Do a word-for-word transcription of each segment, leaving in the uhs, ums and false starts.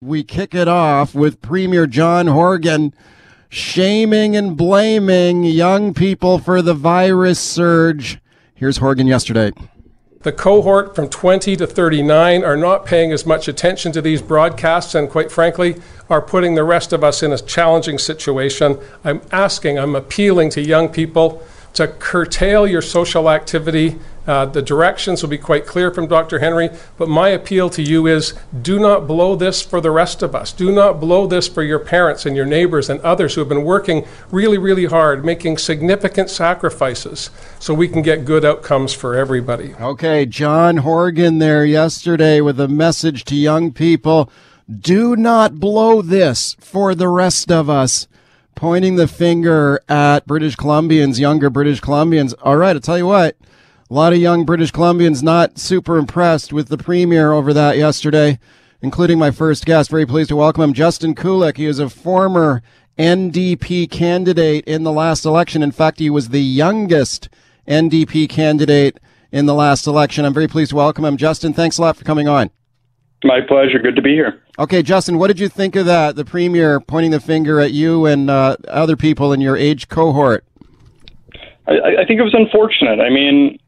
We kick it off with Premier John Horgan shaming and blaming young people for the virus surge. Here's Horgan yesterday. The cohort from twenty to thirty-nine are not paying as much attention to these broadcasts and, quite frankly, are putting the rest of us in a challenging situation. I'm asking, I'm appealing to young people to curtail your social activity. Uh, the directions will be quite clear from Doctor Henry, but my appeal to you is do not blow this for the rest of us. Do not blow this for your parents and your neighbors and others who have been working really, really hard, making significant sacrifices so we can get good outcomes for everybody. Okay, John Horgan there yesterday with a message to young people. Do not blow this for the rest of us. Pointing the finger at British Columbians, younger British Columbians. All right, I'll tell you what. A lot of young British Columbians not super impressed with the premier over that yesterday, including my first guest. Very pleased to welcome him, Justin Kulik. He is a former N D P candidate in the last election. In fact, he was the youngest N D P candidate in the last election. I'm very pleased to welcome him. Justin, thanks a lot for coming on. My pleasure. Good to be here. Okay, Justin, what did you think of that, the premier pointing the finger at you and uh, other people in your age cohort? I, I think it was unfortunate. I mean...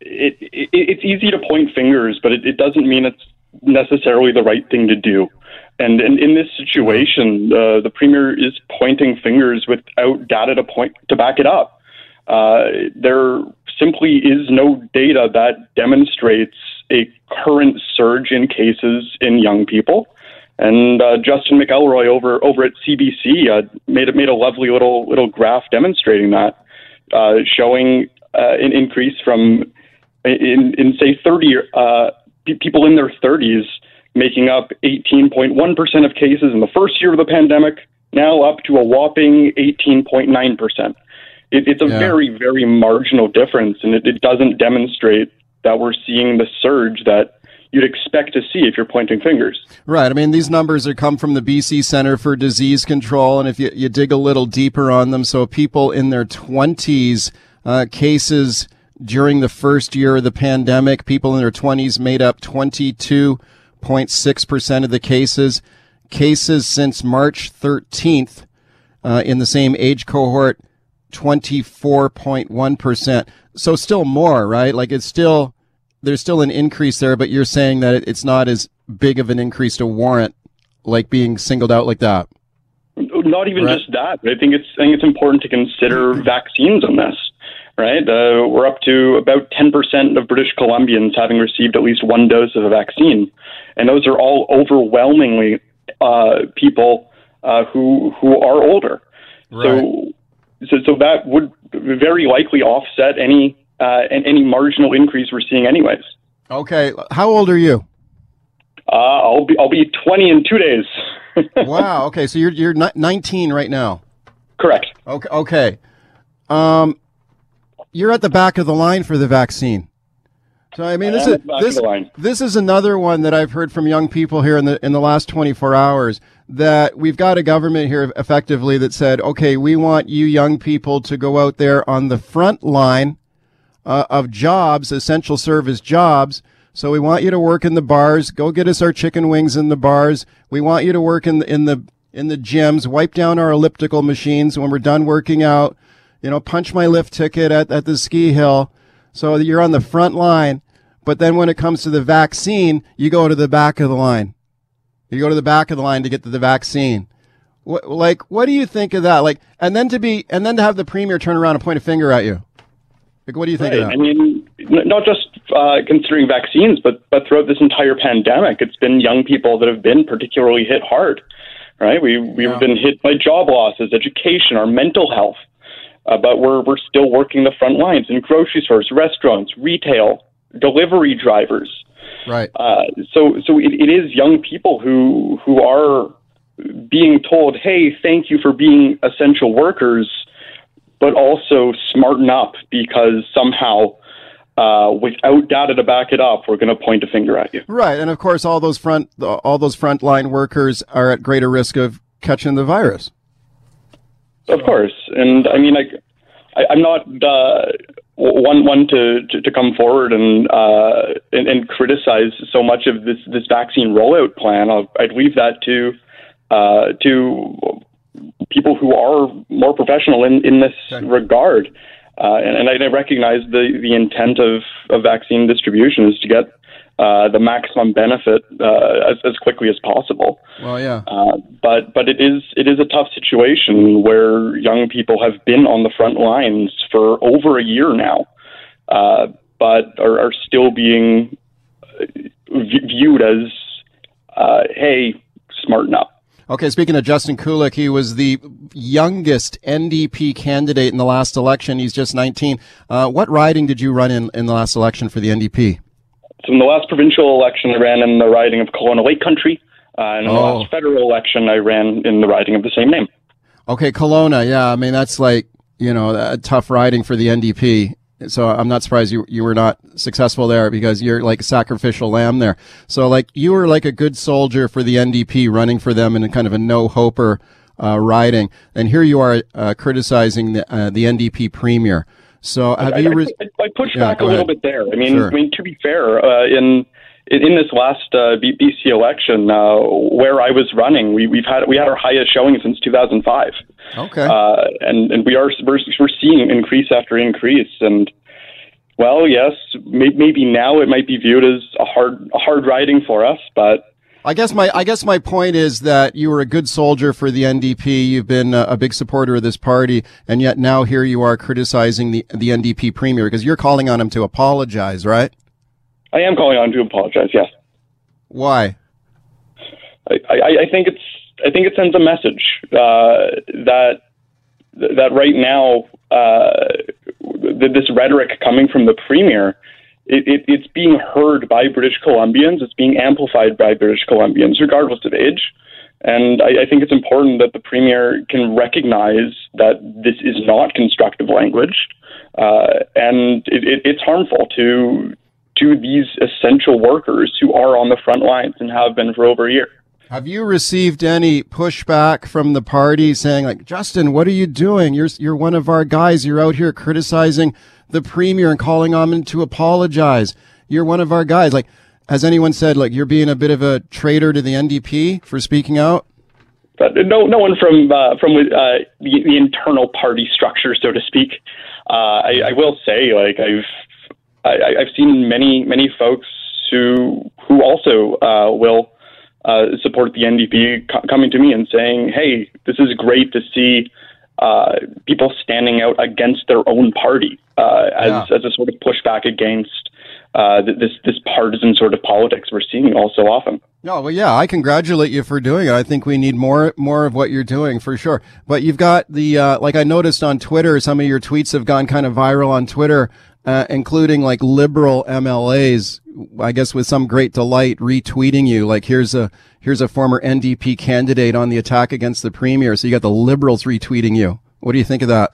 It, it, it's easy to point fingers, but it, it doesn't mean it's necessarily the right thing to do. And, and in this situation, uh, the premier is pointing fingers without data to point to back it up. Uh, there simply is no data that demonstrates a current surge in cases in young people. And uh, Justin McElroy over over at C B C uh, made a, made a lovely little little graph demonstrating that, uh, showing uh, an increase from. In, in say, thirty, uh, people in their thirties making up eighteen point one percent of cases in the first year of the pandemic, now up to a whopping eighteen point nine percent. It, it's a yeah. very, very marginal difference, and it, it doesn't demonstrate that we're seeing the surge that you'd expect to see if you're pointing fingers. Right. I mean, these numbers are come from the B C Center for Disease Control, and if you, you dig a little deeper on them, so people in their twenties, uh, cases... during the first year of the pandemic, people in their twenties made up twenty-two point six percent of the cases. Cases since March thirteenth uh, in the same age cohort, twenty-four point one percent. So still more, right? Like it's still, there's still an increase there, but you're saying that it's not as big of an increase to warrant like being singled out like that. Not even right? just that. I think it's, I think it's important to consider vaccines on this. Right, uh, we're up to about ten percent of British Columbians having received at least one dose of a vaccine, and those are all overwhelmingly uh, people uh, who who are older. Right. So, so, so that would very likely offset any uh, any marginal increase we're seeing, anyways. Okay, how old are you? Uh, I'll be I'll be twenty in two days. Wow. Okay, so you're you're nineteen right now. Correct. Okay. Okay. Um. You're at the back of the line for the vaccine. So, I mean, this is this, this is another one that I've heard from young people here in the in the last twenty-four hours, that we've got a government here effectively that said, okay, we want you young people to go out there on the front line uh, of jobs, essential service jobs. So we want you to work in the bars. Go get us our chicken wings in the bars. We want you to work in the, in the, in the gyms, wipe down our elliptical machines when we're done working out. You know, punch my lift ticket at, at the ski hill. So you're on the front line. But then when it comes to the vaccine, you go to the back of the line. You go to the back of the line to get to the vaccine. What, like, what do you think of that? Like, and then to be, and then to have the premier turn around and point a finger at you. Like, what do you think right. of that? I mean, not just uh, considering vaccines, but, but throughout this entire pandemic, it's been young people that have been particularly hit hard, right? We, we've yeah. been hit by job losses, education, our mental health. Uh, but we're we're still working the front lines in grocery stores, restaurants, retail, delivery drivers. Right. Uh, so so it, it is young people who who are being told, hey, thank you for being essential workers, but also smarten up because somehow uh, without data to back it up, we're going to point a finger at you. Right. And of course, all those front all those frontline workers are at greater risk of catching the virus. Of course. And I mean, I, I, I'm not uh, one one to, to, to come forward and, uh, and and criticize so much of this, this vaccine rollout plan. I'll, I'd leave that to uh, to people who are more professional in, in this okay. regard. Uh, and, and I recognize the, the intent of, of vaccine distribution is to get uh, the maximum benefit uh, as, as quickly as possible. Well, yeah. Uh, but but it is it is a tough situation where young people have been on the front lines for over a year now, uh, but are, are still being viewed as, uh, hey, smarten up. Okay, speaking of Justin Kulik, he was the youngest N D P candidate in the last election. He's just nineteen. Uh, what riding did you run in, in the last election for the N D P? So in the last provincial election, I ran in the riding of Kelowna Lake Country. Uh, and in oh. the last federal election, I ran in the riding of the same name. Okay, Kelowna, yeah. I mean, that's like, you know, a tough riding for the N D P. So I'm not surprised you you were not successful there, because you're like a sacrificial lamb there. So like you were like a good soldier for the N D P, running for them in a kind of a no-hoper uh, riding. And here you are uh, criticizing the, uh, the N D P premier. So have I, you? Re- I, I pushed yeah, back a ahead. little bit there. I mean, sure. I mean to be fair, uh, in in this last uh, B C election uh, where I was running, we we've had we had our highest showing since two thousand five. Okay. Uh, and and we are we're, we're seeing increase after increase, and well, yes, may, maybe now it might be viewed as a hard a hard riding for us, but I guess my I guess my point is that you were a good soldier for the N D P. You've been a, a big supporter of this party, and yet now here you are criticizing the the N D P premier, because you're calling on him to apologize, right? I am calling on him to apologize. Yes. Why? I I, I think it's. I think it sends a message uh, that that right now uh, this rhetoric coming from the premier, it, it, it's being heard by British Columbians. It's being amplified by British Columbians, regardless of age. And I, I think it's important that the premier can recognize that this is not constructive language, uh, and it, it, it's harmful to to these essential workers who are on the front lines and have been for over a year. Have you received any pushback from the party saying, like, Justin, what are you doing? You're you're one of our guys. You're out here criticizing the premier and calling on him to apologize. You're one of our guys. Like, has anyone said, like, you're being a bit of a traitor to the N D P for speaking out? But no, no one from uh, from uh, the, the internal party structure, so to speak. Uh, I, I will say, like, I've I, I've seen many many folks who who also uh, will. Uh, support the N D P co- coming to me and saying, hey, this is great to see uh, people standing out against their own party uh, as, yeah. as a sort of pushback against uh, th- this, this partisan sort of politics we're seeing all so often. No, well, yeah, I congratulate you for doing it. I think we need more more of what you're doing for sure. But you've got the, uh, like I noticed on Twitter, some of your tweets have gone kind of viral on Twitter, uh, including like liberal M L As, I guess with some great delight, retweeting you, like here's a here's a former N D P candidate on the attack against the premier. So you got the Liberals retweeting you. What do you think of that?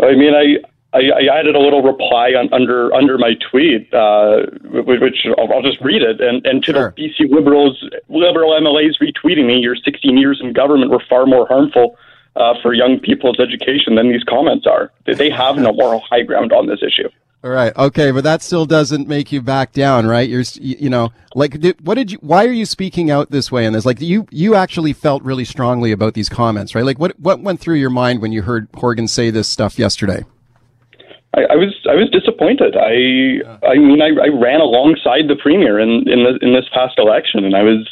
I mean, I I, I added a little reply on, under under my tweet, uh, which I'll, I'll just read it. And, and to sure. the B C Liberals, liberal M L As retweeting me, your sixteen years in government were far more harmful uh, for young people's education than these comments are. They have no moral high ground on this issue. All right. Okay. But that still doesn't make you back down, right? You're, you know, like, did, what did you, why are you speaking out this way in this? Like, you, you actually felt really strongly about these comments, right? Like, what, what went through your mind when you heard Horgan say this stuff yesterday? I, I was, I was disappointed. I, yeah. I mean, I, I ran alongside the premier in, in the, in this past election, and I was,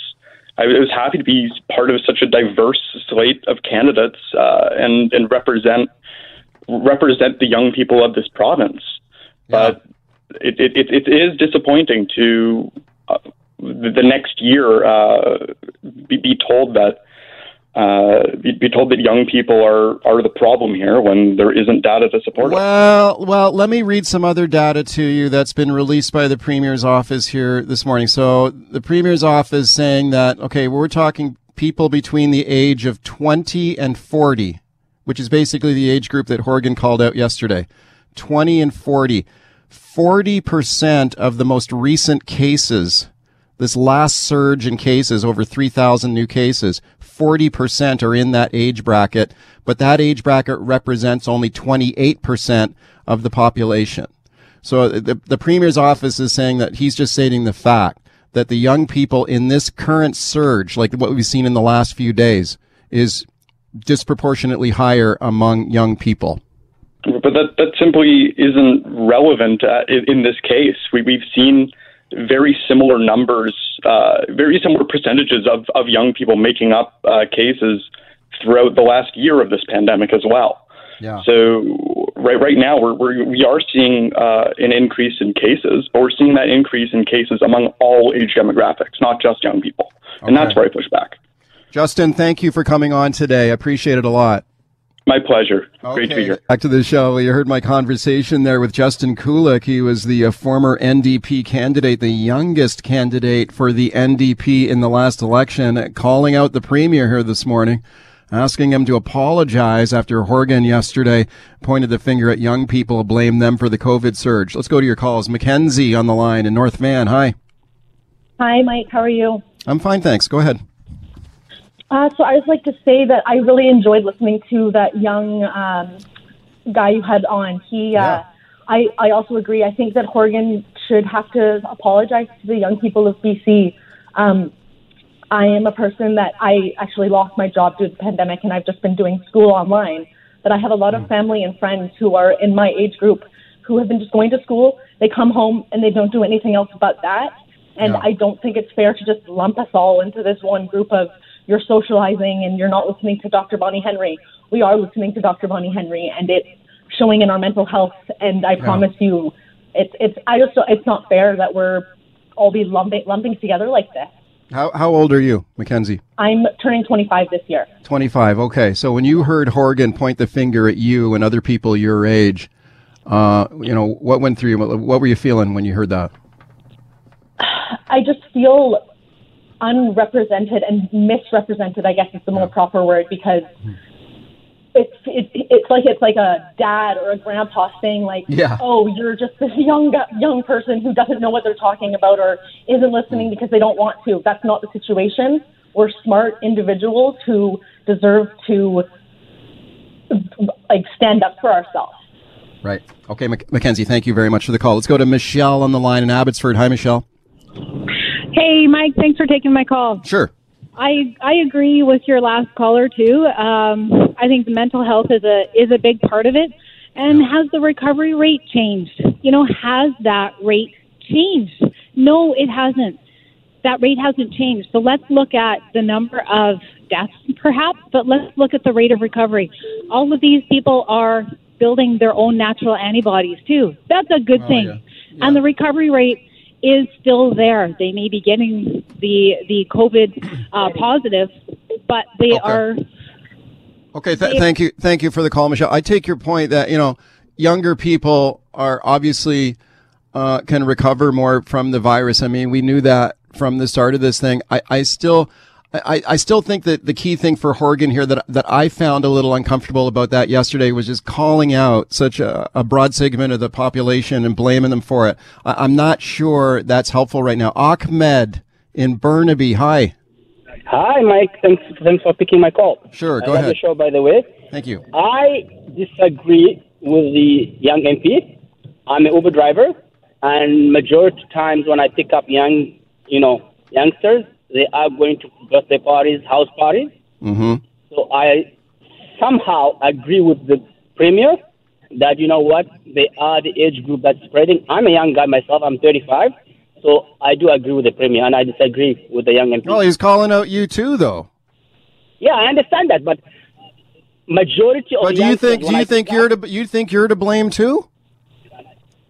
I was happy to be part of such a diverse slate of candidates, uh, and, and represent, represent the young people of this province. But it, it, it is disappointing to uh, the next year uh, be, be told that uh, be, be told that young people are, are the problem here when there isn't data to support it. Well, well, let me read some other data to you that's been released by the Premier's office here this morning. So the Premier's office saying that, okay, we're talking people between the age of twenty and forty, which is basically the age group that Horgan called out yesterday. twenty and forty. forty percent of the most recent cases, this last surge in cases, over three thousand new cases, forty percent are in that age bracket, but that age bracket represents only twenty-eight percent of the population. So the, the Premier's office is saying that he's just stating the fact that the young people in this current surge, like what we've seen in the last few days, is disproportionately higher among young people. But that, that simply isn't relevant uh, in, in this case. We, we've seen very similar numbers, uh, very similar percentages of, of young people making up uh, cases throughout the last year of this pandemic as well. Yeah. So right right now, we're, we're, we are seeing uh, an increase in cases, but we're seeing that increase in cases among all age demographics, not just young people. Okay. And that's where I push back. Justin, thank you for coming on today. I appreciate it a lot. My pleasure. Okay. Great to be here. Back to the show. You heard my conversation there with Justin Kulik. He was the uh, former N D P candidate, the youngest candidate for the N D P in the last election, uh, calling out the Premier here this morning, asking him to apologize after Horgan yesterday pointed the finger at young people, blamed them for the COVID surge. Let's go to your calls. Mackenzie on the line in North Van. Hi. Hi, Mike. How are you? I'm fine, thanks. Go ahead. Uh, so I would like to say that I really enjoyed listening to that young um, guy you had on. He, yeah. uh, I, I also agree. I think that Horgan should have to apologize to the young people of B C. Um, I am a person that I actually lost my job due to the pandemic, and I've just been doing school online. But I have a lot of family and friends who are in my age group who have been just going to school. They come home, and they don't do anything else but that. And yeah. I don't think it's fair to just lump us all into this one group of you're socializing and you're not listening to Doctor Bonnie Henry. We are listening to Doctor Bonnie Henry, and it's showing in our mental health. And I yeah. promise you, it's it's I just it's not fair that we're all be lumping lumping together like this. How how old are you, Mackenzie? I'm turning twenty-five this year. twenty-five. Okay. So when you heard Horgan point the finger at you and other people your age, uh, you know what went through you? What, what were you feeling when you heard that? I just feel unrepresented and misrepresented, I guess is the more proper word, because it's it, it's like it's like a dad or a grandpa saying, like, yeah. oh, you're just this young young person who doesn't know what they're talking about or isn't listening because they don't want to. That's not the situation. We're smart individuals who deserve to, like, stand up for ourselves. Right. Okay, Mac- Mackenzie, thank you very much for the call. Let's go to Michelle on the line in Abbotsford. Hi, Michelle. Hey, Mike, thanks for taking my call. Sure. I I agree with your last caller, too. Um, I think the mental health is a is a big part of it. And yeah. has the recovery rate changed? You know, has that rate changed? No, it hasn't. That rate hasn't changed. So let's look at the number of deaths, perhaps, but let's look at the rate of recovery. All of these people are building their own natural antibodies, too. That's a good oh, thing. Yeah. Yeah. And the recovery rate is still there. They may be getting the the COVID uh, positive, but they okay. are. Okay, th- they- thank you, thank you for the call, Michelle. I take your point that you know younger people are obviously uh, can recover more from the virus. I mean, we knew that from the start of this thing. I, I still, I, I still think that the key thing for Horgan here that that I found a little uncomfortable about that yesterday was just calling out such a, a broad segment of the population and blaming them for it. I, I'm not sure that's helpful right now. Ahmed in Burnaby, hi. Hi, Mike. Thanks, thanks for picking my call. Sure, go I ahead. I love the show, by the way. Thank you. I disagree with the young M P. I'm an Uber driver, and majority times when I pick up young, you know, youngsters, they are going to birthday parties, house parties. Mm-hmm. So I somehow agree with the Premier that, you know what, they are the age group that's spreading. I'm a young guy myself. I'm thirty-five. So I do agree with the Premier, and I disagree with the young M P. Well, he's calling out you too, though. Yeah, I understand that, but majority of but do you think do you I think you're out, to you think you're to blame too?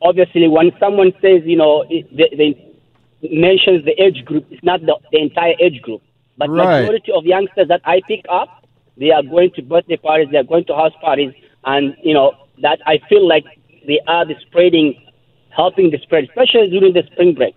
Obviously, when someone says, you know, they, they mentions the age group, it's not the, the entire age group. But right. majority of youngsters that I pick up, they are going to birthday parties, they are going to house parties, and, you know, that I feel like they are the spreading, helping the spread, especially during the spring break.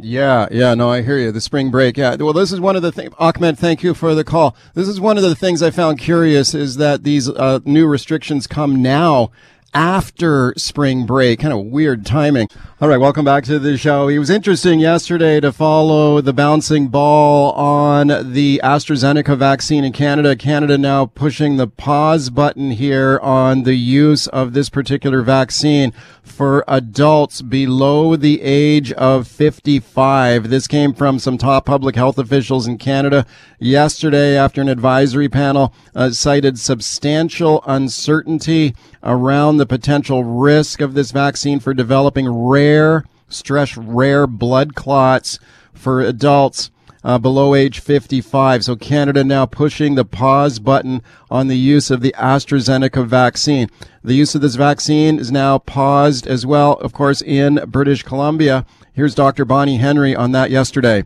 Yeah, yeah, no, I hear you. The spring break, yeah. Well, this is one of the things, Ahmed, thank you for the call. This is one of the things I found curious is that these uh, new restrictions come now after spring break. Kind of weird timing. All right, welcome back to the show. It was interesting yesterday to follow the bouncing ball on the AstraZeneca vaccine in Canada. Canada now pushing the pause button here on the use of this particular vaccine for adults below the age of fifty-five. This came from some top public health officials in Canada yesterday after an advisory panel uh, cited substantial uncertainty around the potential risk of this vaccine for developing rare, stress rare blood clots for adults uh, below age fifty-five. So Canada now pushing the pause button on the use of the AstraZeneca vaccine. The use of this vaccine is now paused as well, of course, in British Columbia. Here's Doctor Bonnie Henry on that yesterday.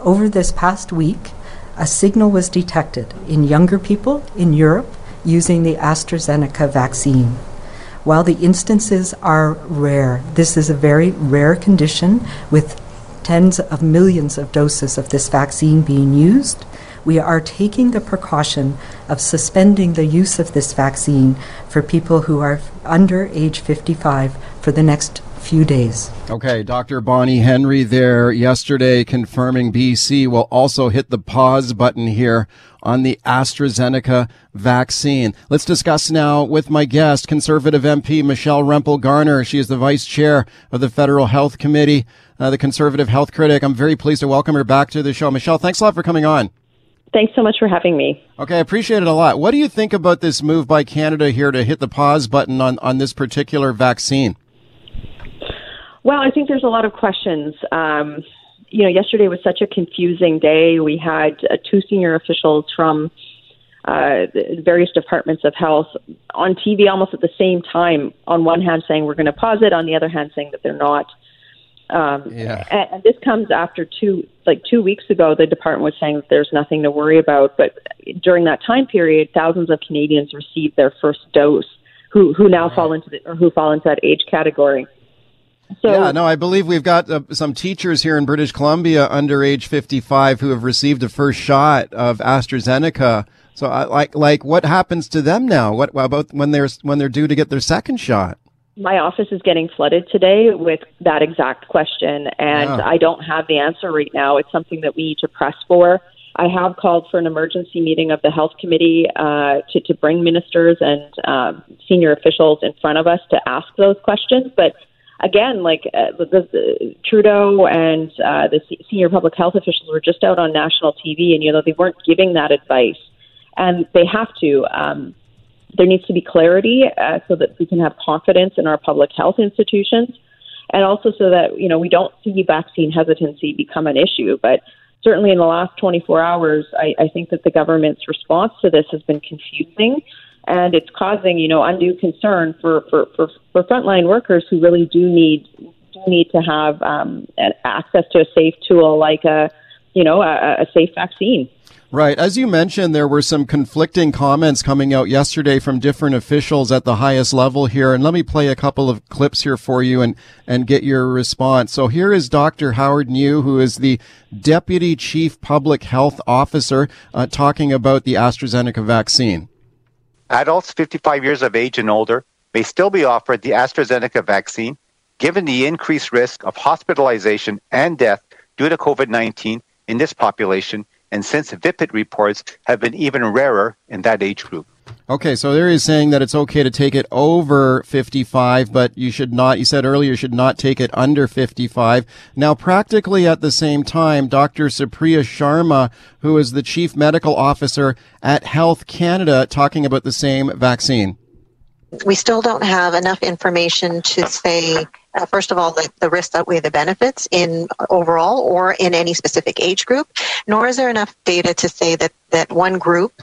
Over this past week, a signal was detected in younger people in Europe using the AstraZeneca vaccine. While the instances are rare, this is a very rare condition with tens of millions of doses of this vaccine being used. We are taking the precaution of suspending the use of this vaccine for people who are under age fifty-five for the next few days. Okay, Doctor Bonnie Henry there yesterday confirming B C will also hit the pause button here on the AstraZeneca vaccine. Let's discuss now with my guest, Conservative M P Michelle Rempel Garner. She is the Vice Chair of the Federal Health Committee, uh, the Conservative Health Critic. I'm very pleased to welcome her back to the show. Michelle, thanks a lot for coming on. Thanks so much for having me. Okay, I appreciate it a lot. What do you think about this move by Canada here to hit the pause button on, on this particular vaccine? Well, I think there's a lot of questions. Um, you know, yesterday was such a confusing day. We had uh, two senior officials from uh, the various departments of health on T V almost at the same time, on one hand saying we're going to pause it, on the other hand saying that they're not. Um, yeah. and, and this comes after two, like two weeks ago, the department was saying that there's nothing to worry about. But during that time period, thousands of Canadians received their first dose who, who now fall into the, or who fall into that age category. So, yeah, no, I believe we've got uh, some teachers here in British Columbia under age fifty-five who have received a first shot of AstraZeneca. So, I, like, like, what happens to them now? What about when they're when they're due to get their second shot? My office is getting flooded today with that exact question, and yeah. I don't have the answer right now. It's something that we need to press for. I have called for an emergency meeting of the health committee uh, to to bring ministers and um, senior officials in front of us to ask those questions, but. Again, like uh, the, the, Trudeau and uh, the c- senior public health officials were just out on national T V, and you know they weren't giving that advice, and they have to. Um, there needs to be clarity uh, so that we can have confidence in our public health institutions, and also so that you know we don't see vaccine hesitancy become an issue. But certainly, in the last twenty-four hours, I, I think that the government's response to this has been confusing. And it's causing, you know, undue concern for, for, for, for frontline workers who really do need do need to have um, access to a safe tool like a, you know, a, a safe vaccine. Right. As you mentioned, there were some conflicting comments coming out yesterday from different officials at the highest level here. And let me play a couple of clips here for you and, and get your response. So here is Doctor Howard New, who is the Deputy Chief Public Health Officer, uh, talking about the AstraZeneca vaccine. Adults fifty-five years of age and older may still be offered the AstraZeneca vaccine, given the increased risk of hospitalization and death due to COVID nineteen in this population, and since V I P I D reports have been even rarer in that age group. Okay, so there he's saying that it's okay to take it over fifty-five, but you should not, you said earlier, you should not take it under fifty-five. Now, practically at the same time, Doctor Supriya Sharma, who is the Chief Medical Officer at Health Canada, talking about the same vaccine. We still don't have enough information to say, uh, first of all, the, the risks outweigh the benefits in overall or in any specific age group, nor is there enough data to say that, that one group,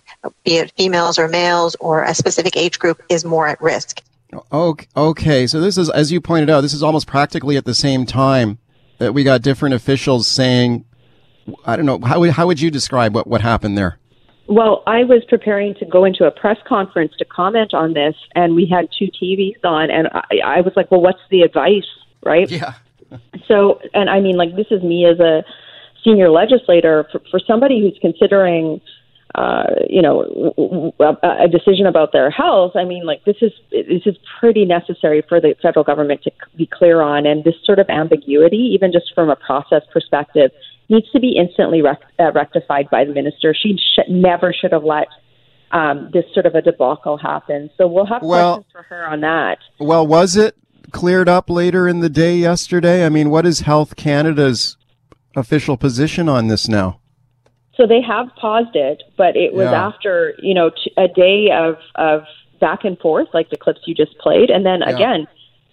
be it females or males or a specific age group, is more at risk. Okay, okay. So this is, as you pointed out, this is almost practically at the same time that we got different officials saying, I don't know, how would, how would you describe what, what happened there? Well, I was preparing to go into a press conference to comment on this, and we had two T Vs on, and I, I was like, well, what's the advice, right? Yeah. So, and I mean, like, this is me as a senior legislator. For, for somebody who's considering uh, you know, a, a decision about their health. I mean, like this is this is pretty necessary for the federal government to be clear on, and this sort of ambiguity, even just from a process perspective, needs to be instantly rec- uh, rectified by the minister. She sh- never should have let um, this sort of a debacle happen. So we'll have well, questions for her on that. Well, was it cleared up later in the day yesterday? I mean, what is Health Canada's official position on this now? So they have paused it, but it was yeah. after, you know, t- a day of, of back and forth, like the clips you just played. And then yeah. again,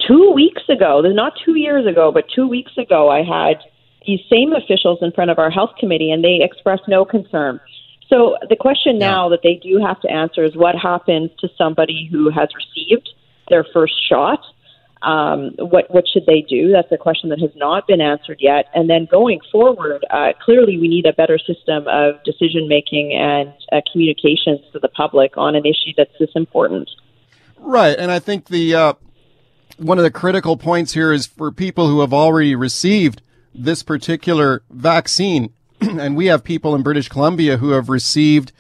two weeks ago, not two years ago, but two weeks ago, I had these same officials in front of our health committee, and they expressed no concern. So the question yeah. now that they do have to answer is what happens to somebody who has received their first shot? Um, what what should they do? That's a question that has not been answered yet. And then going forward, uh, clearly we need a better system of decision-making and uh, communications to the public on an issue that's this important. Right. And I think the uh, one of the critical points here is for people who have already received this particular vaccine, and we have people in British Columbia who have received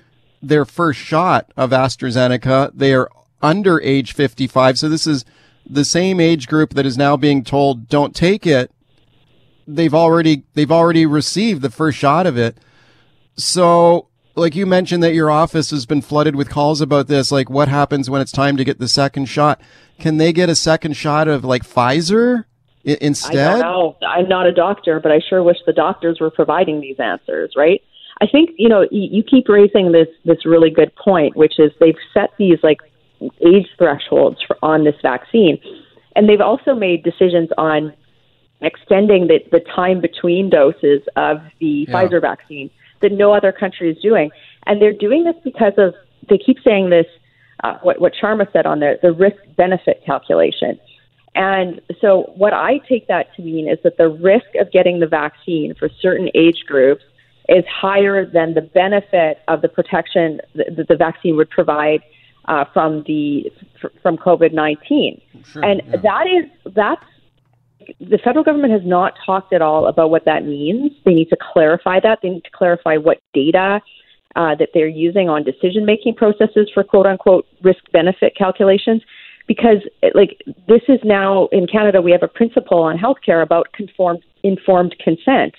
their first shot of AstraZeneca. They are under age fifty-five, so this is the same age group that is now being told don't take it. They've already they've already received the first shot of it. So, like you mentioned, that your office has been flooded with calls about this. Like, what happens when it's time to get the second shot? Can they get a second shot of like Pfizer I- instead? I don't know. I'm not a doctor, but I sure wish the doctors were providing these answers, right? I think you know you keep raising this this really good point, which is they've set these like age thresholds for, on this vaccine. And they've also made decisions on extending the, the time between doses of the yeah. Pfizer vaccine that no other country is doing. And they're doing this because of, they keep saying this, uh, what, what Sharma said on the, the risk-benefit calculation. And so what I take that to mean is that the risk of getting the vaccine for certain age groups is higher than the benefit of the protection that the vaccine would provide Uh, from the f- from COVID nineteen, sure, and yeah. that is that's the federal government has not talked at all about what that means. They need to clarify that. They need to clarify what data uh, that they're using on decision making processes for quote unquote risk benefit calculations, because like this is now in Canada we have a principle on healthcare about conformed informed consent.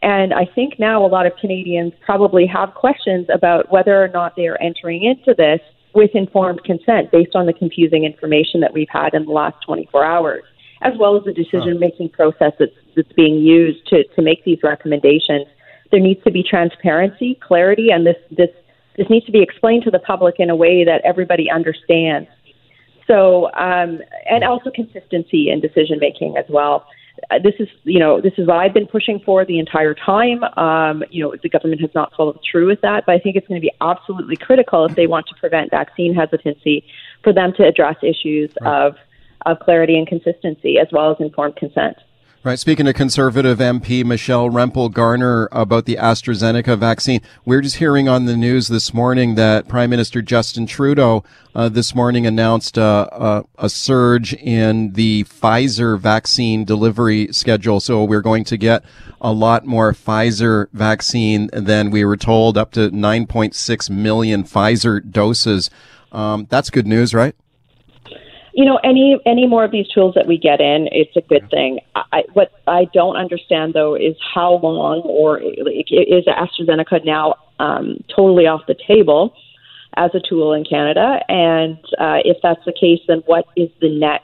And I think now a lot of Canadians probably have questions about whether or not they are entering into this with informed consent based on the confusing information that we've had in the last twenty-four hours, as well as the decision-making process that's, that's being used to, to make these recommendations. There needs to be transparency, clarity, and this, this, this needs to be explained to the public in a way that everybody understands. So, um, and also consistency in decision-making as well. Uh, this is, you know, this is what I've been pushing for the entire time. Um, you know, the government has not followed through with that, but I think it's going to be absolutely critical if they want to prevent vaccine hesitancy for them to address issues right. of of clarity and consistency as well as informed consent. Right. Speaking to Conservative M P Michelle Rempel Garner about the AstraZeneca vaccine, we're just hearing on the news this morning that Prime Minister Justin Trudeau uh, this morning announced uh, uh, a surge in the Pfizer vaccine delivery schedule. So we're going to get a lot more Pfizer vaccine than we were told, up to nine point six million Pfizer doses. Um, that's good news, right? You know, any any more of these tools that we get in, it's a good thing. I, what I don't understand, though, is how long, or is AstraZeneca now um, totally off the table as a tool in Canada? And uh, if that's the case, then what is the net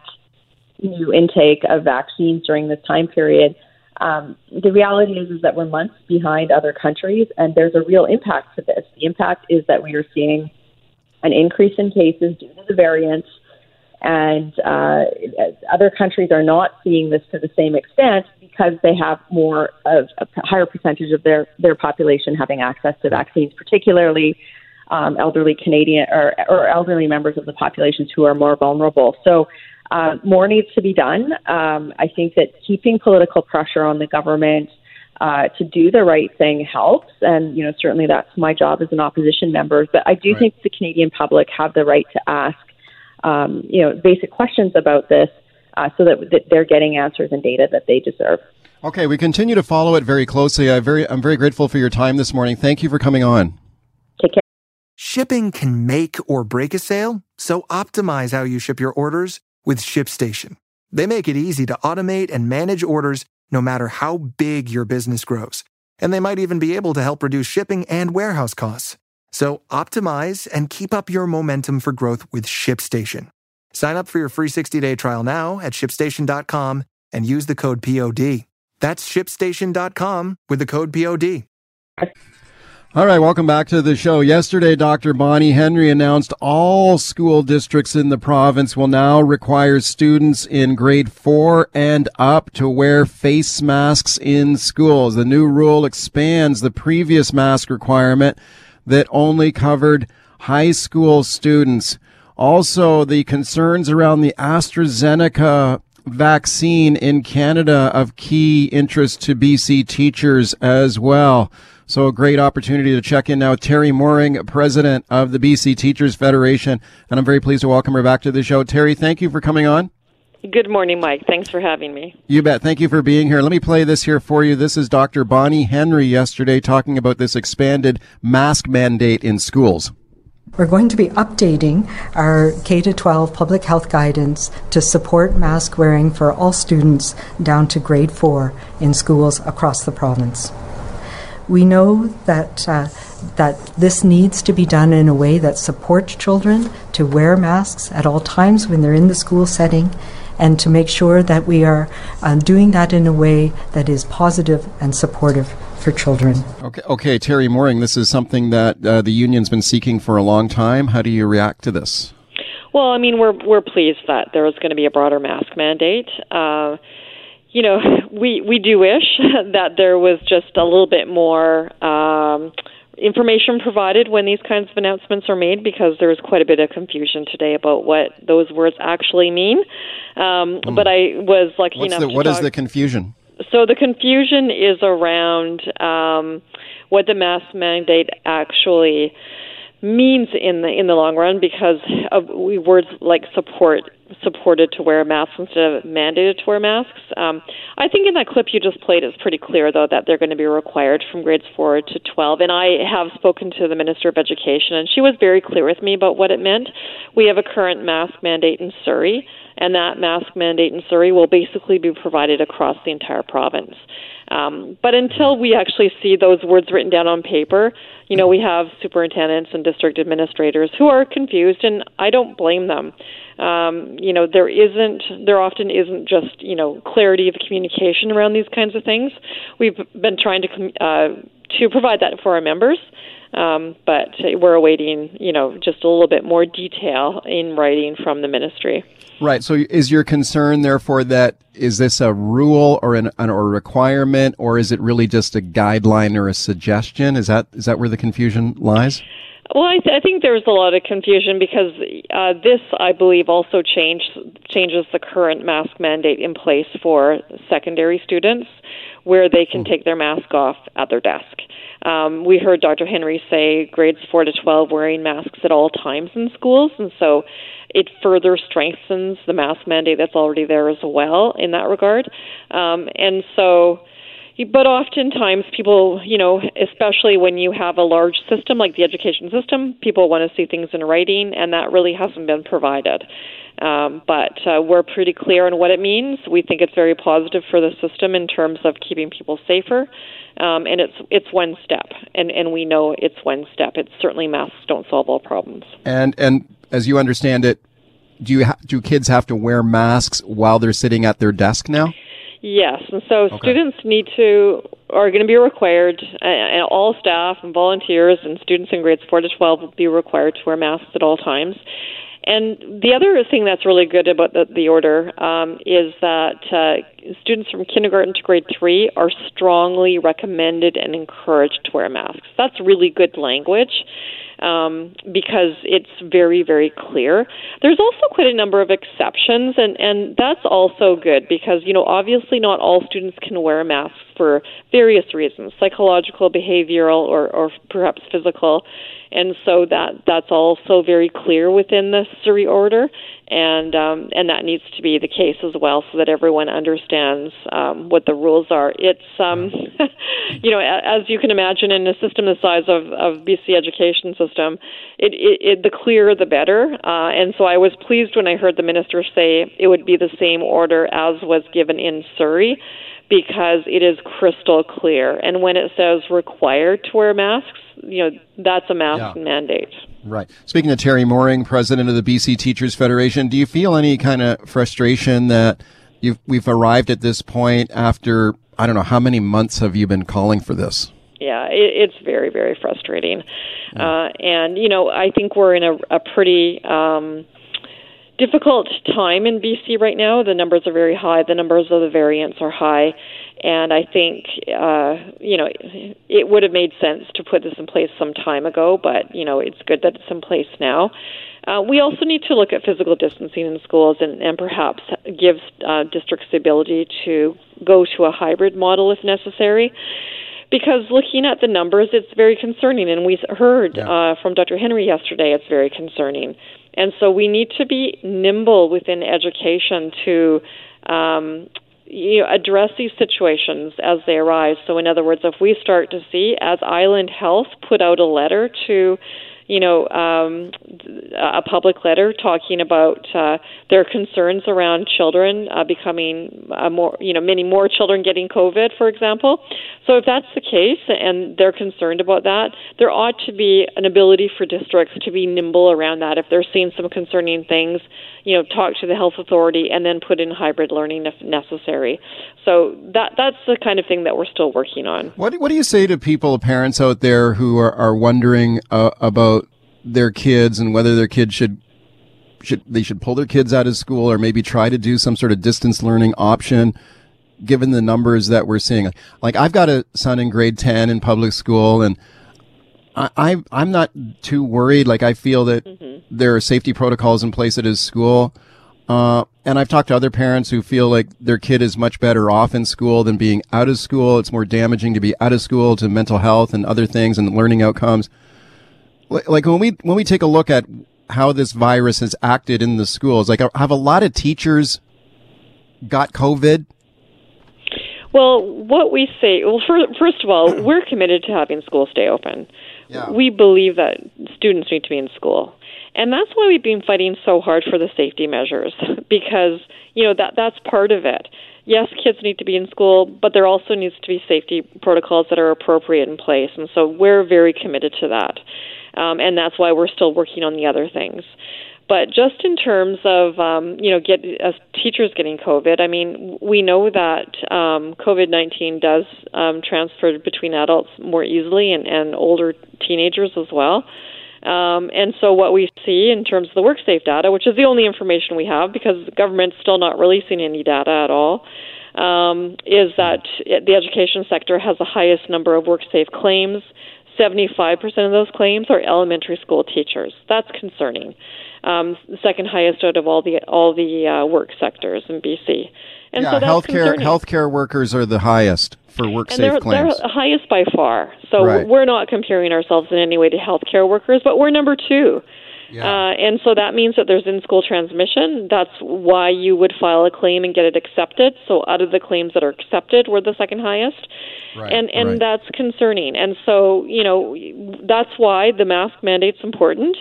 new intake of vaccines during this time period? Um, the reality is, is that we're months behind other countries, and there's a real impact to this. The impact is that we are seeing an increase in cases due to the variants, and uh, other countries are not seeing this to the same extent because they have more of a higher percentage of their, their population having access to vaccines, particularly um, elderly Canadian or, or elderly members of the populations who are more vulnerable. So uh, more needs to be done. Um, I think that keeping political pressure on the government uh, to do the right thing helps. And, you know, certainly that's my job as an opposition member. But I do right. think the Canadian public have the right to ask Um, you know, basic questions about this uh, so that, that they're getting answers and data that they deserve. Okay, we continue to follow it very closely. I very, I'm very grateful for your time this morning. Thank you for coming on. Take care. Shipping can make or break a sale, so optimize how you ship your orders with ShipStation. They make it easy to automate and manage orders no matter how big your business grows. And they might even be able to help reduce shipping and warehouse costs. So optimize and keep up your momentum for growth with ShipStation. Sign up for your free sixty-day trial now at ship station dot com and use the code P O D. That's ship station dot com with the code P O D. All right, welcome back to the show. Yesterday, Doctor Bonnie Henry announced all school districts in the province will now require students in grade four and up to wear face masks in schools. The new rule expands the previous mask requirement that only covered high school students. Also, the concerns around the AstraZeneca vaccine in Canada of key interest to B C teachers as well. So a great opportunity to check in now with Terry Mooring, president of the B C Teachers Federation. And I'm very pleased to welcome her back to the show. Terry, thank you for coming on. Good morning, Mike. Thanks for having me. You bet. Thank you for being here. Let me play this here for you. This is Doctor Bonnie Henry yesterday talking about this expanded mask mandate in schools. We're going to be updating our K through twelve public health guidance to support mask wearing for all students down to grade four in schools across the province. We know that uh, that this needs to be done in a way that supports children to wear masks at all times when they're in the school setting, and to make sure that we are uh, doing that in a way that is positive and supportive for children. Okay, okay, Terry Mooring, this is something that uh, the union's been seeking for a long time. How do you react to this? Well, I mean, we're we're pleased that there is going to be a broader mask mandate. Uh, you know, we we do wish that there was just a little bit more um, information provided when these kinds of announcements are made, because there was quite a bit of confusion today about what those words actually mean. Um, mm. But I was lucky What's enough the, to What talk- is the confusion? So the confusion is around um, what the mask mandate actually means in the in the long run, because of words like support, supported to wear masks instead of mandated to wear masks. Um, I think in that clip you just played, it's pretty clear, though, that they're going to be required from grades four to twelve. And I have spoken to the Minister of Education, and she was very clear with me about what it meant. We have a current mask mandate in Surrey, and that mask mandate in Surrey will basically be provided across the entire province. Um, but until we actually see those words written down on paper, you know, we have superintendents and district administrators who are confused, and I don't blame them. Um, you know, there isn't, there often isn't just, you know, clarity of communication around these kinds of things. We've been trying to uh, to provide that for our members, um, but we're awaiting, you know, just a little bit more detail in writing from the ministry. Right. So is your concern, therefore, that is this a rule or an, an or a requirement, or is it really just a guideline or a suggestion? Is that is that where the confusion lies? Well, I, th- I think there's a lot of confusion because uh, this, I believe, also changed, changes the current mask mandate in place for secondary students, where they can take their mask off at their desk. Um, we heard Doctor Henry say grades four to twelve wearing masks at all times in schools, and so it further strengthens the mask mandate that's already there as well in that regard. Um, and so... But oftentimes people, you know, especially when you have a large system like the education system, people want to see things in writing, and that really hasn't been provided. Um, but uh, we're pretty clear on what it means. We think it's very positive for the system in terms of keeping people safer, um, and it's it's one step, and, and we know it's one step. It's certainly masks don't solve all problems. And and as you understand it, do you ha- do kids have to wear masks while they're sitting at their desk now? Yes, and so okay. Students need to, are going to be required, and all staff and volunteers and students in grades four to twelve will be required to wear masks at all times. And the other thing that's really good about the, the order um, is that uh, students from kindergarten to grade three are strongly recommended and encouraged to wear masks. That's really good language um, because it's very, very clear. There's also quite a number of exceptions, and, and that's also good because, you know, obviously not all students can wear masks for various reasons, psychological, behavioral, or, or perhaps physical. And so that that's also very clear within the Surrey order, and um, and that needs to be the case as well, so that everyone understands um, what the rules are. It's um, you know, as you can imagine, in a system the size of, of B C Education's, a system, it, it, it, the clearer the better. Uh, and so I was pleased when I heard the minister say it would be the same order as was given in Surrey, because it is crystal clear. And when it says required to wear masks, you know, that's a mask yeah. mandate. Right. Speaking to Terry Mooring, president of the B C Teachers Federation, do you feel any kind of frustration that you've, we've arrived at this point after, I don't know, how many months have you been calling for this? Yeah, it, it's very, very frustrating. Yeah. Uh, and, you know, I think we're in a, a pretty... Um, difficult time in B C right now. The numbers are very high. The numbers of the variants are high. And I think, uh, you know, it, it would have made sense to put this in place some time ago, but, you know, it's good that it's in place now. Uh, we also need to look at physical distancing in schools and, and perhaps give uh, districts the ability to go to a hybrid model if necessary. Because looking at the numbers, it's very concerning. And we heard yeah. uh, from Doctor Henry yesterday, it's very concerning. And so we need to be nimble within education to um, you know, address these situations as they arise. So in other words, if we start to see, as Island Health put out a letter to, you know, um, a public letter talking about uh, their concerns around children uh, becoming uh, more, you know, many more children getting COVID, for example. So if that's the case and they're concerned about that, there ought to be an ability for districts to be nimble around that. If they're seeing some concerning things, you know, talk to the health authority and then put in hybrid learning if necessary. So that that's the kind of thing that we're still working on. What, what do you say to people, parents out there who are, are wondering uh, about their kids and whether their kids should should they should pull their kids out of school or maybe try to do some sort of distance learning option, given the numbers that we're seeing? Like, I've got a son in grade ten in public school, and I, I I'm not too worried. Like, I feel that mm-hmm. there are safety protocols in place at his school, uh, and I've talked to other parents who feel like their kid is much better off in school than being out of school. It's more damaging to be out of school to mental health and other things and learning outcomes. Like, when we when we take a look at how this virus has acted in the schools, like, have a lot of teachers got COVID? Well, what we say, well, first of all, we're committed to having schools stay open. Yeah. We believe that students need to be in school. And that's why we've been fighting so hard for the safety measures, because, you know, that that's part of it. Yes, kids need to be in school, but there also needs to be safety protocols that are appropriate in place. And so we're very committed to that. Um, and that's why we're still working on the other things. But just in terms of, um, you know, get uh, teachers getting COVID, I mean, we know that um, COVID nineteen does um, transfer between adults more easily and, and older teenagers as well. Um, and so what we see in terms of the WorkSafe data, which is the only information we have because the government's still not releasing any data at all, um, is that the education sector has the highest number of WorkSafe claims. seventy-five percent of those claims are elementary school teachers. That's concerning. Um, second highest out of all the all the uh, work sectors in B C. And yeah, so that's healthcare, healthcare workers are the highest for WorkSafe and they're, claims. They're highest by far. So right. we're not comparing ourselves in any way to healthcare workers, but we're number two. Yeah. Uh, and so that means that there's in-school transmission. That's why you would file a claim and get it accepted. So out of the claims that are accepted, we're the second highest. Right, and and right. that's concerning. And so, you know, that's why the mask mandate's important.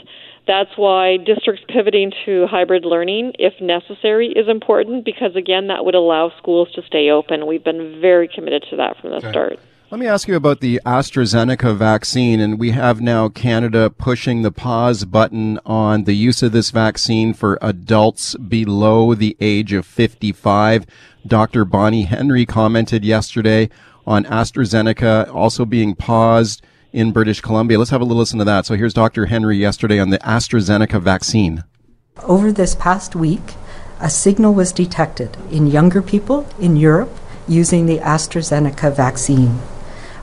That's why districts pivoting to hybrid learning, if necessary, is important because, again, that would allow schools to stay open. We've been very committed to that from the okay. start. Let me ask you about the AstraZeneca vaccine, and we have now Canada pushing the pause button on the use of this vaccine for adults below the age of fifty-five. Doctor Bonnie Henry commented yesterday on AstraZeneca also being paused in British Columbia. Let's have a little listen to that. So here's Doctor Henry yesterday on the AstraZeneca vaccine. Over this past week, a signal was detected in younger people in Europe using the AstraZeneca vaccine.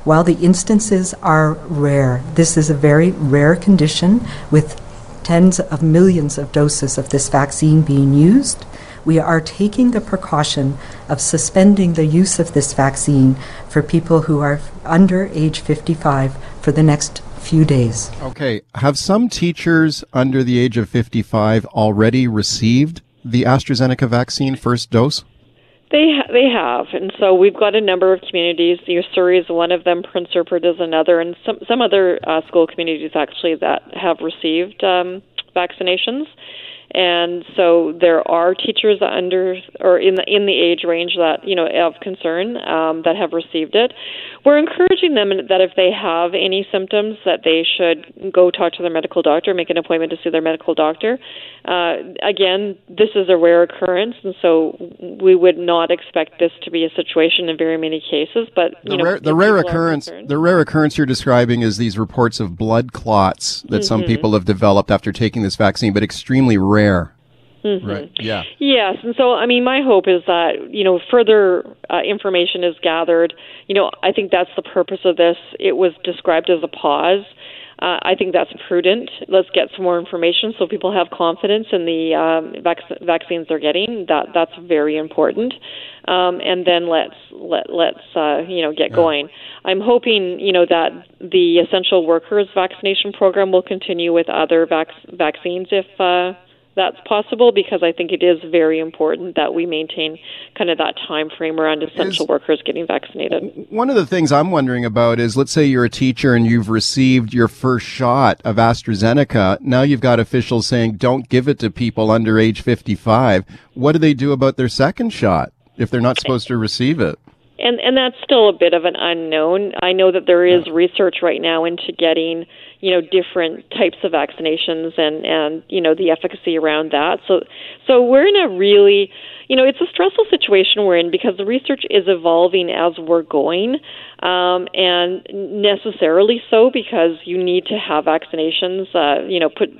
While the instances are rare, this is a very rare condition with tens of millions of doses of this vaccine being used. We are taking the precaution of suspending the use of this vaccine for people who are under age fifty-five for the next few days. Okay. Have some teachers under the age of fifty-five already received the AstraZeneca vaccine first dose? They ha- they have, and so we've got a number of communities. You know, Surrey is one of them, Prince Rupert is another, and some some other uh, school communities actually that have received um, vaccinations. And so there are teachers under or in the in the age range that you know of concern um, that have received it. We're encouraging them that if they have any symptoms, that they should go talk to their medical doctor, make an appointment to see their medical doctor. Uh, again, this is a rare occurrence, and so we would not expect this to be a situation in very many cases. But you the know, rare, the rare occurrence, the rare occurrence you're describing is these reports of blood clots that mm-hmm. some people have developed after taking this vaccine, but extremely rare. Rare. Mm-hmm. Right. Yeah. Yes. And so, I mean, my hope is that, you know, further uh, information is gathered. You know, I think that's the purpose of this. It was described as a pause. Uh, I think that's prudent. Let's get some more information so people have confidence in the um, vac- vaccines they're getting. That that's very important. Um, and then let's let let's uh, you know get yeah. going. I'm hoping you know that the essential workers vaccination program will continue with other vac- vaccines if. Uh, That's possible because I think it is very important that we maintain kind of that time frame around essential is, workers getting vaccinated. One of the things I'm wondering about is, let's say you're a teacher and you've received your first shot of AstraZeneca. Now you've got officials saying don't give it to people under age fifty-five. What do they do about their second shot if they're not supposed to receive it? And and that's still a bit of an unknown. I know that there is research right now into getting, you know, different types of vaccinations and, and you know, the efficacy around that. So so we're in a really, you know, it's a stressful situation we're in because the research is evolving as we're going, um, and necessarily so because you need to have vaccinations, uh, you know, put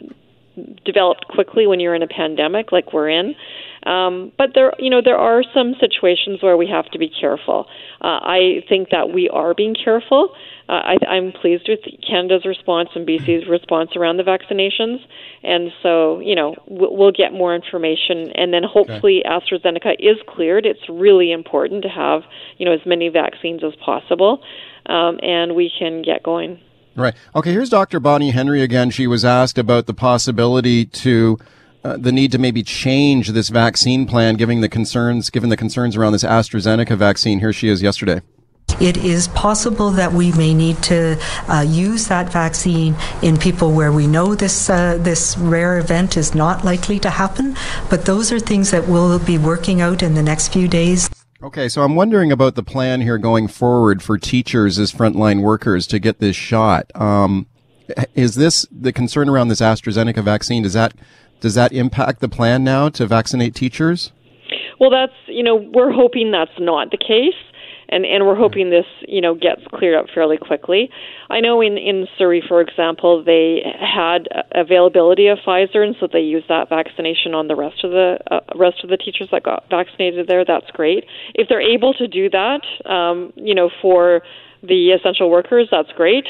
developed quickly when you're in a pandemic like we're in. Um, but there, you know, there are some situations where we have to be careful. Uh, I think that we are being careful. Uh, I, I'm pleased with Canada's response and B C's response around the vaccinations. And so, you know, we'll, we'll get more information. And then hopefully okay. AstraZeneca is cleared. It's really important to have, you know, as many vaccines as possible. Um, and we can get going. Right. Okay, here's Doctor Bonnie Henry again. She was asked about the possibility to Uh, the need to maybe change this vaccine plan, given the concerns, given the concerns around this AstraZeneca vaccine. Here she is yesterday. It is possible that we may need to uh, use that vaccine in people where we know this uh, this rare event is not likely to happen. But those are things that we'll be working out in the next few days. Okay, so I'm wondering about the plan here going forward for teachers as frontline workers to get this shot. Um, is this the concern around this AstraZeneca vaccine? Does that Does that impact the plan now to vaccinate teachers? Well, that's, you know, we're hoping that's not the case. And and we're hoping this, you know, gets cleared up fairly quickly. I know in, in Surrey, for example, they had availability of Pfizer, and so they used that vaccination on the rest of the uh, rest of the teachers that got vaccinated there. That's great. If they're able to do that, um, you know, for the essential workers, that's great.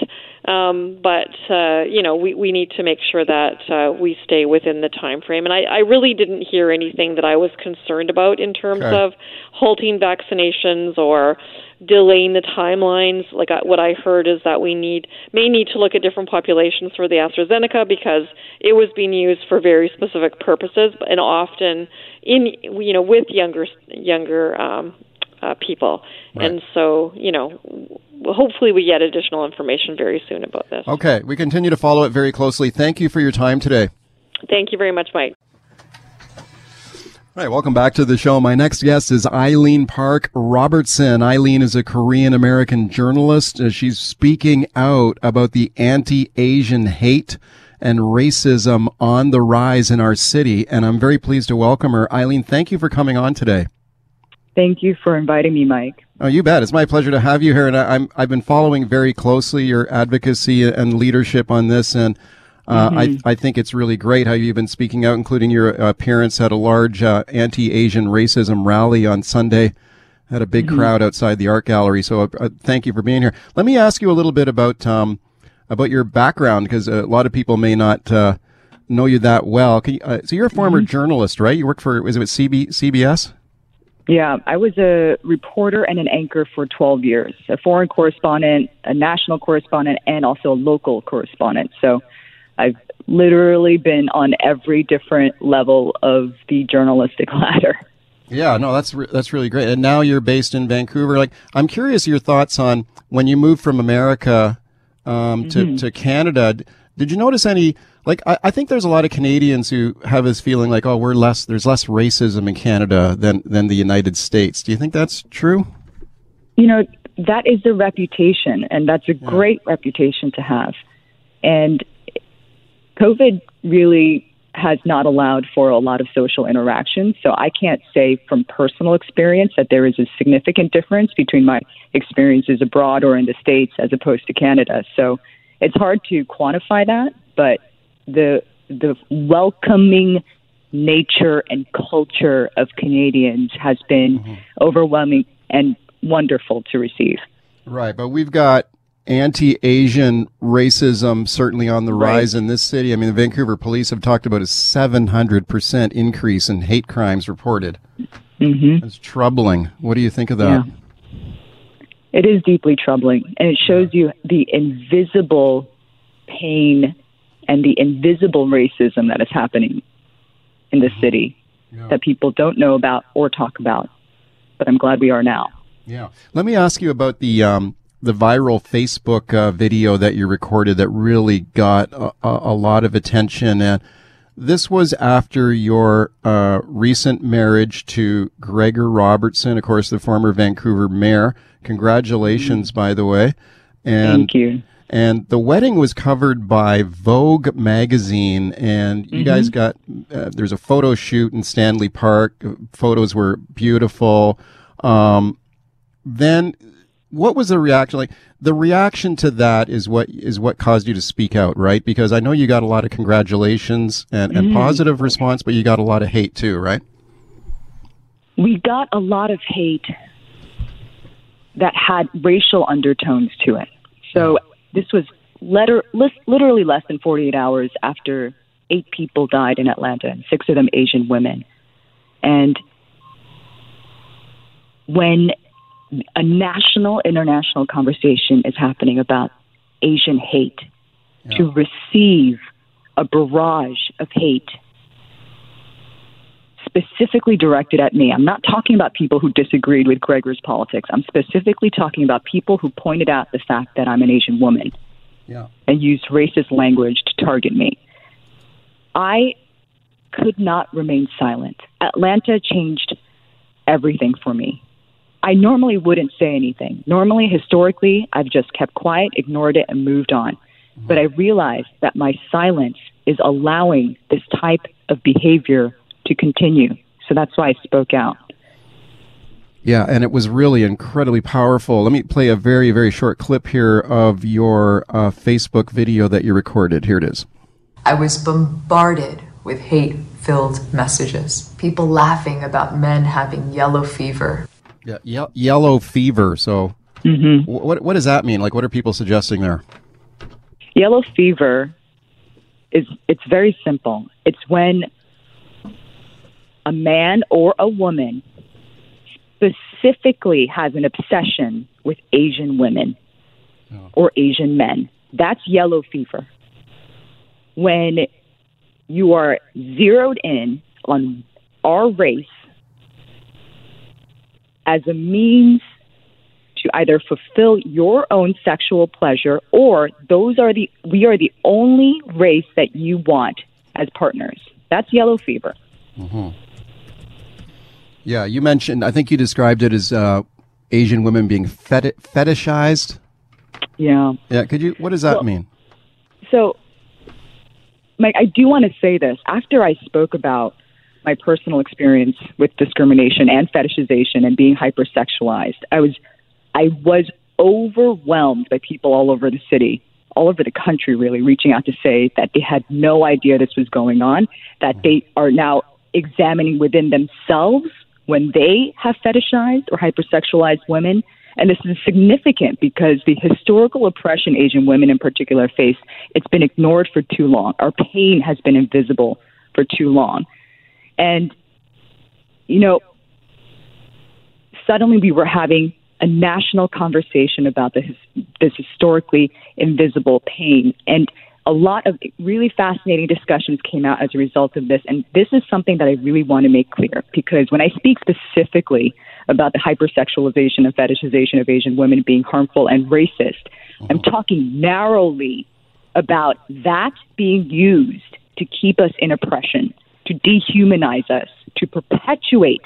Um, but, uh, you know, we, we need to make sure that uh, we stay within the time frame. And I, I really didn't hear anything that I was concerned about in terms okay. of halting vaccinations or delaying the timelines. Like I, what I heard is that we need may need to look at different populations for the AstraZeneca because it was being used for very specific purposes and often in you know with younger younger um, uh, people. Right. And so, you know, hopefully we get additional information very soon about this. Okay. We continue to follow it very closely. Thank you for your time today. Thank you very much, Mike. All right. Welcome back to the show. My next guest is Eileen Park Robertson. Eileen is a Korean-American journalist. She's speaking out about the anti-Asian hate and racism on the rise in our city. And I'm very pleased to welcome her. Eileen, thank you for coming on today. Thank you for inviting me, Mike. Oh, you bet. It's my pleasure to have you here. And I, I'm, I've been following very closely your advocacy and leadership on this. And uh, mm-hmm. I, I think it's really great how you've been speaking out, including your appearance at a large uh, anti-Asian racism rally on Sunday. Had a big mm-hmm. crowd outside the art gallery. So uh, thank you for being here. Let me ask you a little bit about um, about your background, because a lot of people may not uh, know you that well. Can you, uh, so you're a former mm-hmm. journalist, right? You worked for, was it C B C? Yeah, I was a reporter and an anchor for twelve years, a foreign correspondent, a national correspondent, and also a local correspondent. So I've literally been on every different level of the journalistic ladder. Yeah, no, that's re- that's really great. And now you're based in Vancouver. Like, I'm curious your thoughts on when you moved from America um, to mm-hmm. to Canada. Did you notice any? Like, I, I think there's a lot of Canadians who have this feeling like, oh, we're less. There's less racism in Canada than than the United States. Do you think that's true? You know, that is the reputation, and that's a yeah. great reputation to have. And COVID really has not allowed for a lot of social interaction. So I can't say from personal experience that there is a significant difference between my experiences abroad or in the States as opposed to Canada. So it's hard to quantify that, but the the welcoming nature and culture of Canadians has been mm-hmm. overwhelming and wonderful to receive. Right, but we've got anti-Asian racism certainly on the right. rise in this city. I mean, the Vancouver police have talked about a seven hundred percent increase in hate crimes reported. Mm-hmm. That's troubling. What do you think of that? Yeah. It is deeply troubling, and it shows you the invisible pain and the invisible racism that is happening in the city yeah. that people don't know about or talk about, but I'm glad we are now. Yeah. Let me ask you about the um, the viral Facebook uh, video that you recorded that really got a, a lot of attention. And this was after your uh, recent marriage to Gregor Robertson, of course, the former Vancouver mayor. Congratulations, mm-hmm. by the way. And, thank you. And the wedding was covered by Vogue magazine, and you mm-hmm. guys got, uh, there's a photo shoot in Stanley Park. Photos were beautiful. Um, then what was the reaction? Like, the reaction to that is what is what caused you to speak out, right? Because I know you got a lot of congratulations and, mm. and positive response, but you got a lot of hate too, right? We got a lot of hate that had racial undertones to it. So this was letter, literally less than forty-eight hours after eight people died in Atlanta, and six of them Asian women. And when a national, international conversation is happening about Asian hate, yeah. to receive a barrage of hate specifically directed at me. I'm not talking about people who disagreed with Gregor's politics. I'm specifically talking about people who pointed out the fact that I'm an Asian woman yeah. and used racist language to target me. I could not remain silent. Atlanta changed everything for me. I normally wouldn't say anything. Normally, historically, I've just kept quiet, ignored it, and moved on. But I realized that my silence is allowing this type of behavior to continue. So that's why I spoke out. Yeah, and it was really incredibly powerful. Let me play a very, very short clip here of your uh, Facebook video that you recorded. Here it is. I was bombarded with hate-filled messages. People laughing about men having yellow fever. Yeah, ye- yellow fever. So mm-hmm. what what does that mean? Like, what are people suggesting there? Yellow fever is, it's very simple. It's when a man or a woman specifically has an obsession with Asian women oh. or Asian men. That's yellow fever. When you are zeroed in on our race as a means to either fulfill your own sexual pleasure, or those are the we are the only race that you want as partners. That's yellow fever. Mm-hmm. Yeah, you mentioned, I think you described it as uh, Asian women being fet- fetishized. Yeah. Yeah, could you, what does that well, mean? So, Mike, I do want to say this. After I spoke about my personal experience with discrimination and fetishization and being hypersexualized, I was I was overwhelmed by people all over the city, all over the country, really, reaching out to say that they had no idea this was going on, that they are now examining within themselves when they have fetishized or hypersexualized women. And this is significant because the historical oppression Asian women in particular face, it's been ignored for too long. Our pain has been invisible for too long. And, you know, suddenly we were having a national conversation about this, this historically invisible pain. And a lot of really fascinating discussions came out as a result of this. And this is something that I really want to make clear, because when I speak specifically about the hypersexualization and fetishization of Asian women being harmful and racist, I'm talking narrowly about that being used to keep us in oppression, to dehumanize us, to perpetuate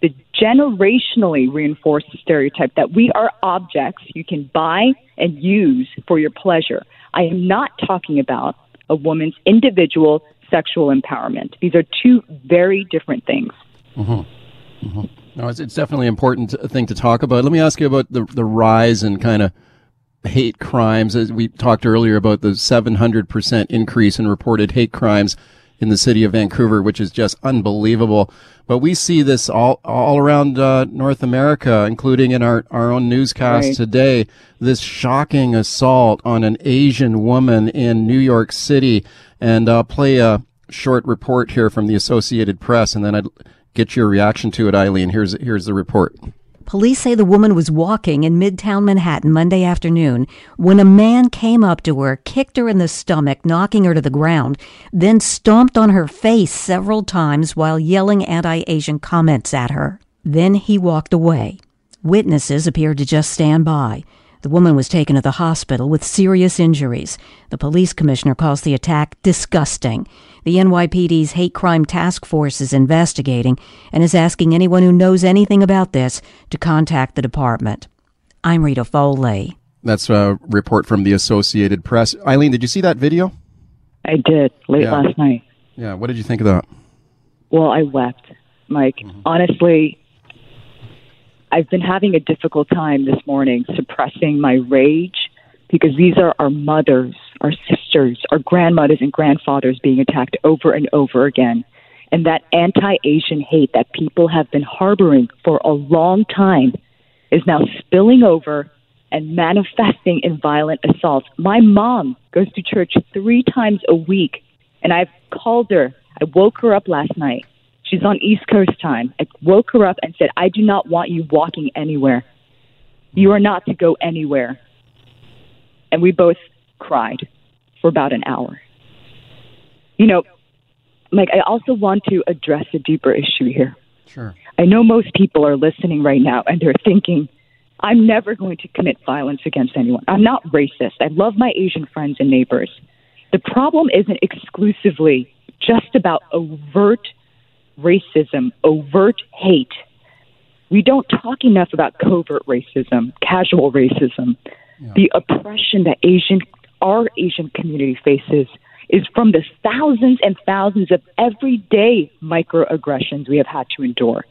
the generationally reinforced stereotype that we are objects you can buy and use for your pleasure. I am not talking about a woman's individual sexual empowerment. These are two very different things. Mm-hmm. Mm-hmm. No, it's, it's definitely an important thing to talk about. Let me ask you about the, the rise in kind of hate crimes. As we talked earlier about the seven hundred percent increase in reported hate crimes in the city of Vancouver, which is just unbelievable. But we see this all all around uh, North America, including in our, our own newscast right. today, this shocking assault on an Asian woman in New York City. And I'll play a short report here from the Associated Press, and then I'd get your reaction to it, Eileen. Here's here's the report. Police say the woman was walking in Midtown Manhattan Monday afternoon when a man came up to her, kicked her in the stomach, knocking her to the ground, then stomped on her face several times while yelling anti-Asian comments at her. Then he walked away. Witnesses appeared to just stand by. The woman was taken to the hospital with serious injuries. The police commissioner calls the attack disgusting. The N Y P D's hate crime task force is investigating and is asking anyone who knows anything about this to contact the department. I'm Rita Foley. That's a report from the Associated Press. Eileen, did you see that video? I did, late yeah. last night. Yeah, what did you think of that? Well, I wept, Mike. Mm-hmm. Honestly, I've been having a difficult time this morning suppressing my rage, because these are our mothers, our sisters, our grandmothers and grandfathers being attacked over and over again. And that anti-Asian hate that people have been harboring for a long time is now spilling over and manifesting in violent assaults. My mom goes to church three times a week, and I've called her. I woke her up last night. She's on East Coast time. I woke her up and said, I do not want you walking anywhere. You are not to go anywhere. And we both cried for about an hour. You know, Mike, I also want to address a deeper issue here. Sure. I know most people are listening right now and they're thinking, I'm never going to commit violence against anyone. I'm not racist. I love my Asian friends and neighbors. The problem isn't exclusively just about overt racism, overt hate. We don't talk enough about covert racism, casual racism. Yeah. The oppression that Asian, our Asian community faces is from the thousands and thousands of everyday microaggressions we have had to endure.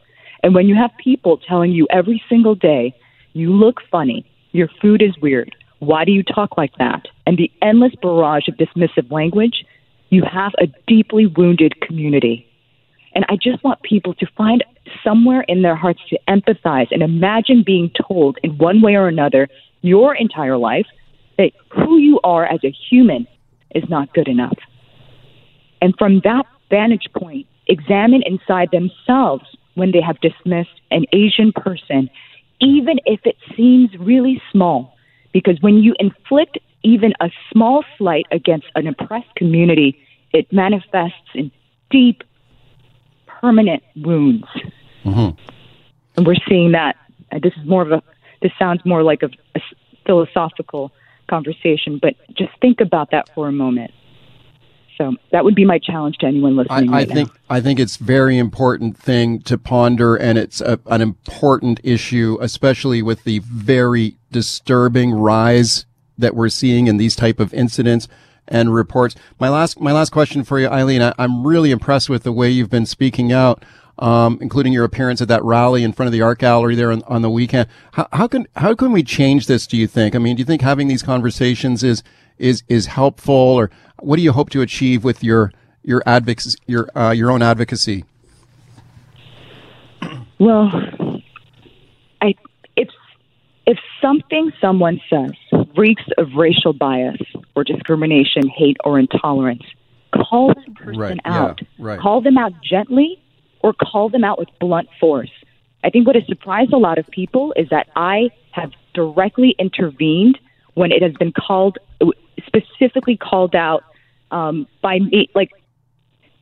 And when you have people telling you every single day, you look funny, your food is weird, why do you talk like that? And the endless barrage of dismissive language, you have a deeply wounded community. And I just want people to find somewhere in their hearts to empathize and imagine being told in one way or another your entire life that who you are as a human is not good enough. And from that vantage point, examine inside themselves when they have dismissed an Asian person, even if it seems really small. Because when you inflict even a small slight against an oppressed community, it manifests in deep, permanent wounds. Mm-hmm. And we're seeing that. This is more of a, this sounds more like a, a philosophical conversation, but just think about that for a moment. So that would be my challenge to anyone listening. I, I right think now. I think it's very important thing to ponder, and it's a, an important issue, especially with the very disturbing rise that we're seeing in these type of incidents and reports. My last, my last question for you, Eileen. I, I'm really impressed with the way you've been speaking out, um, including your appearance at that rally in front of the art gallery there on, on the weekend. How, how can, how can we change this? Do you think? I mean, do you think having these conversations is, is, is helpful, or what do you hope to achieve with your, your advocacy, your, uh, your own advocacy? Well, I, if, if something someone says reeks of racial bias or discrimination, hate, or intolerance, call that person right, out. Yeah, right. Call them out gently or call them out with blunt force. I think what has surprised a lot of people is that I have directly intervened when it has been called, specifically called out um, by me, like,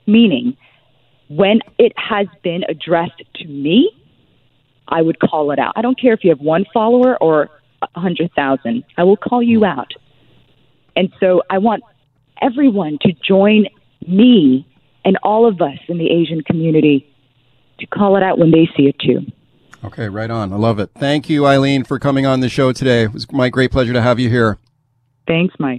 meaning when it has been addressed to me, I would call it out. I don't care if you have one follower or one hundred thousand. I will call you out. And so I want everyone to join me and all of us in the Asian community to call it out when they see it too. Okay, right on. I love it. Thank you, Eileen, for coming on the show today. It was my great pleasure to have you here. Thanks, Mike.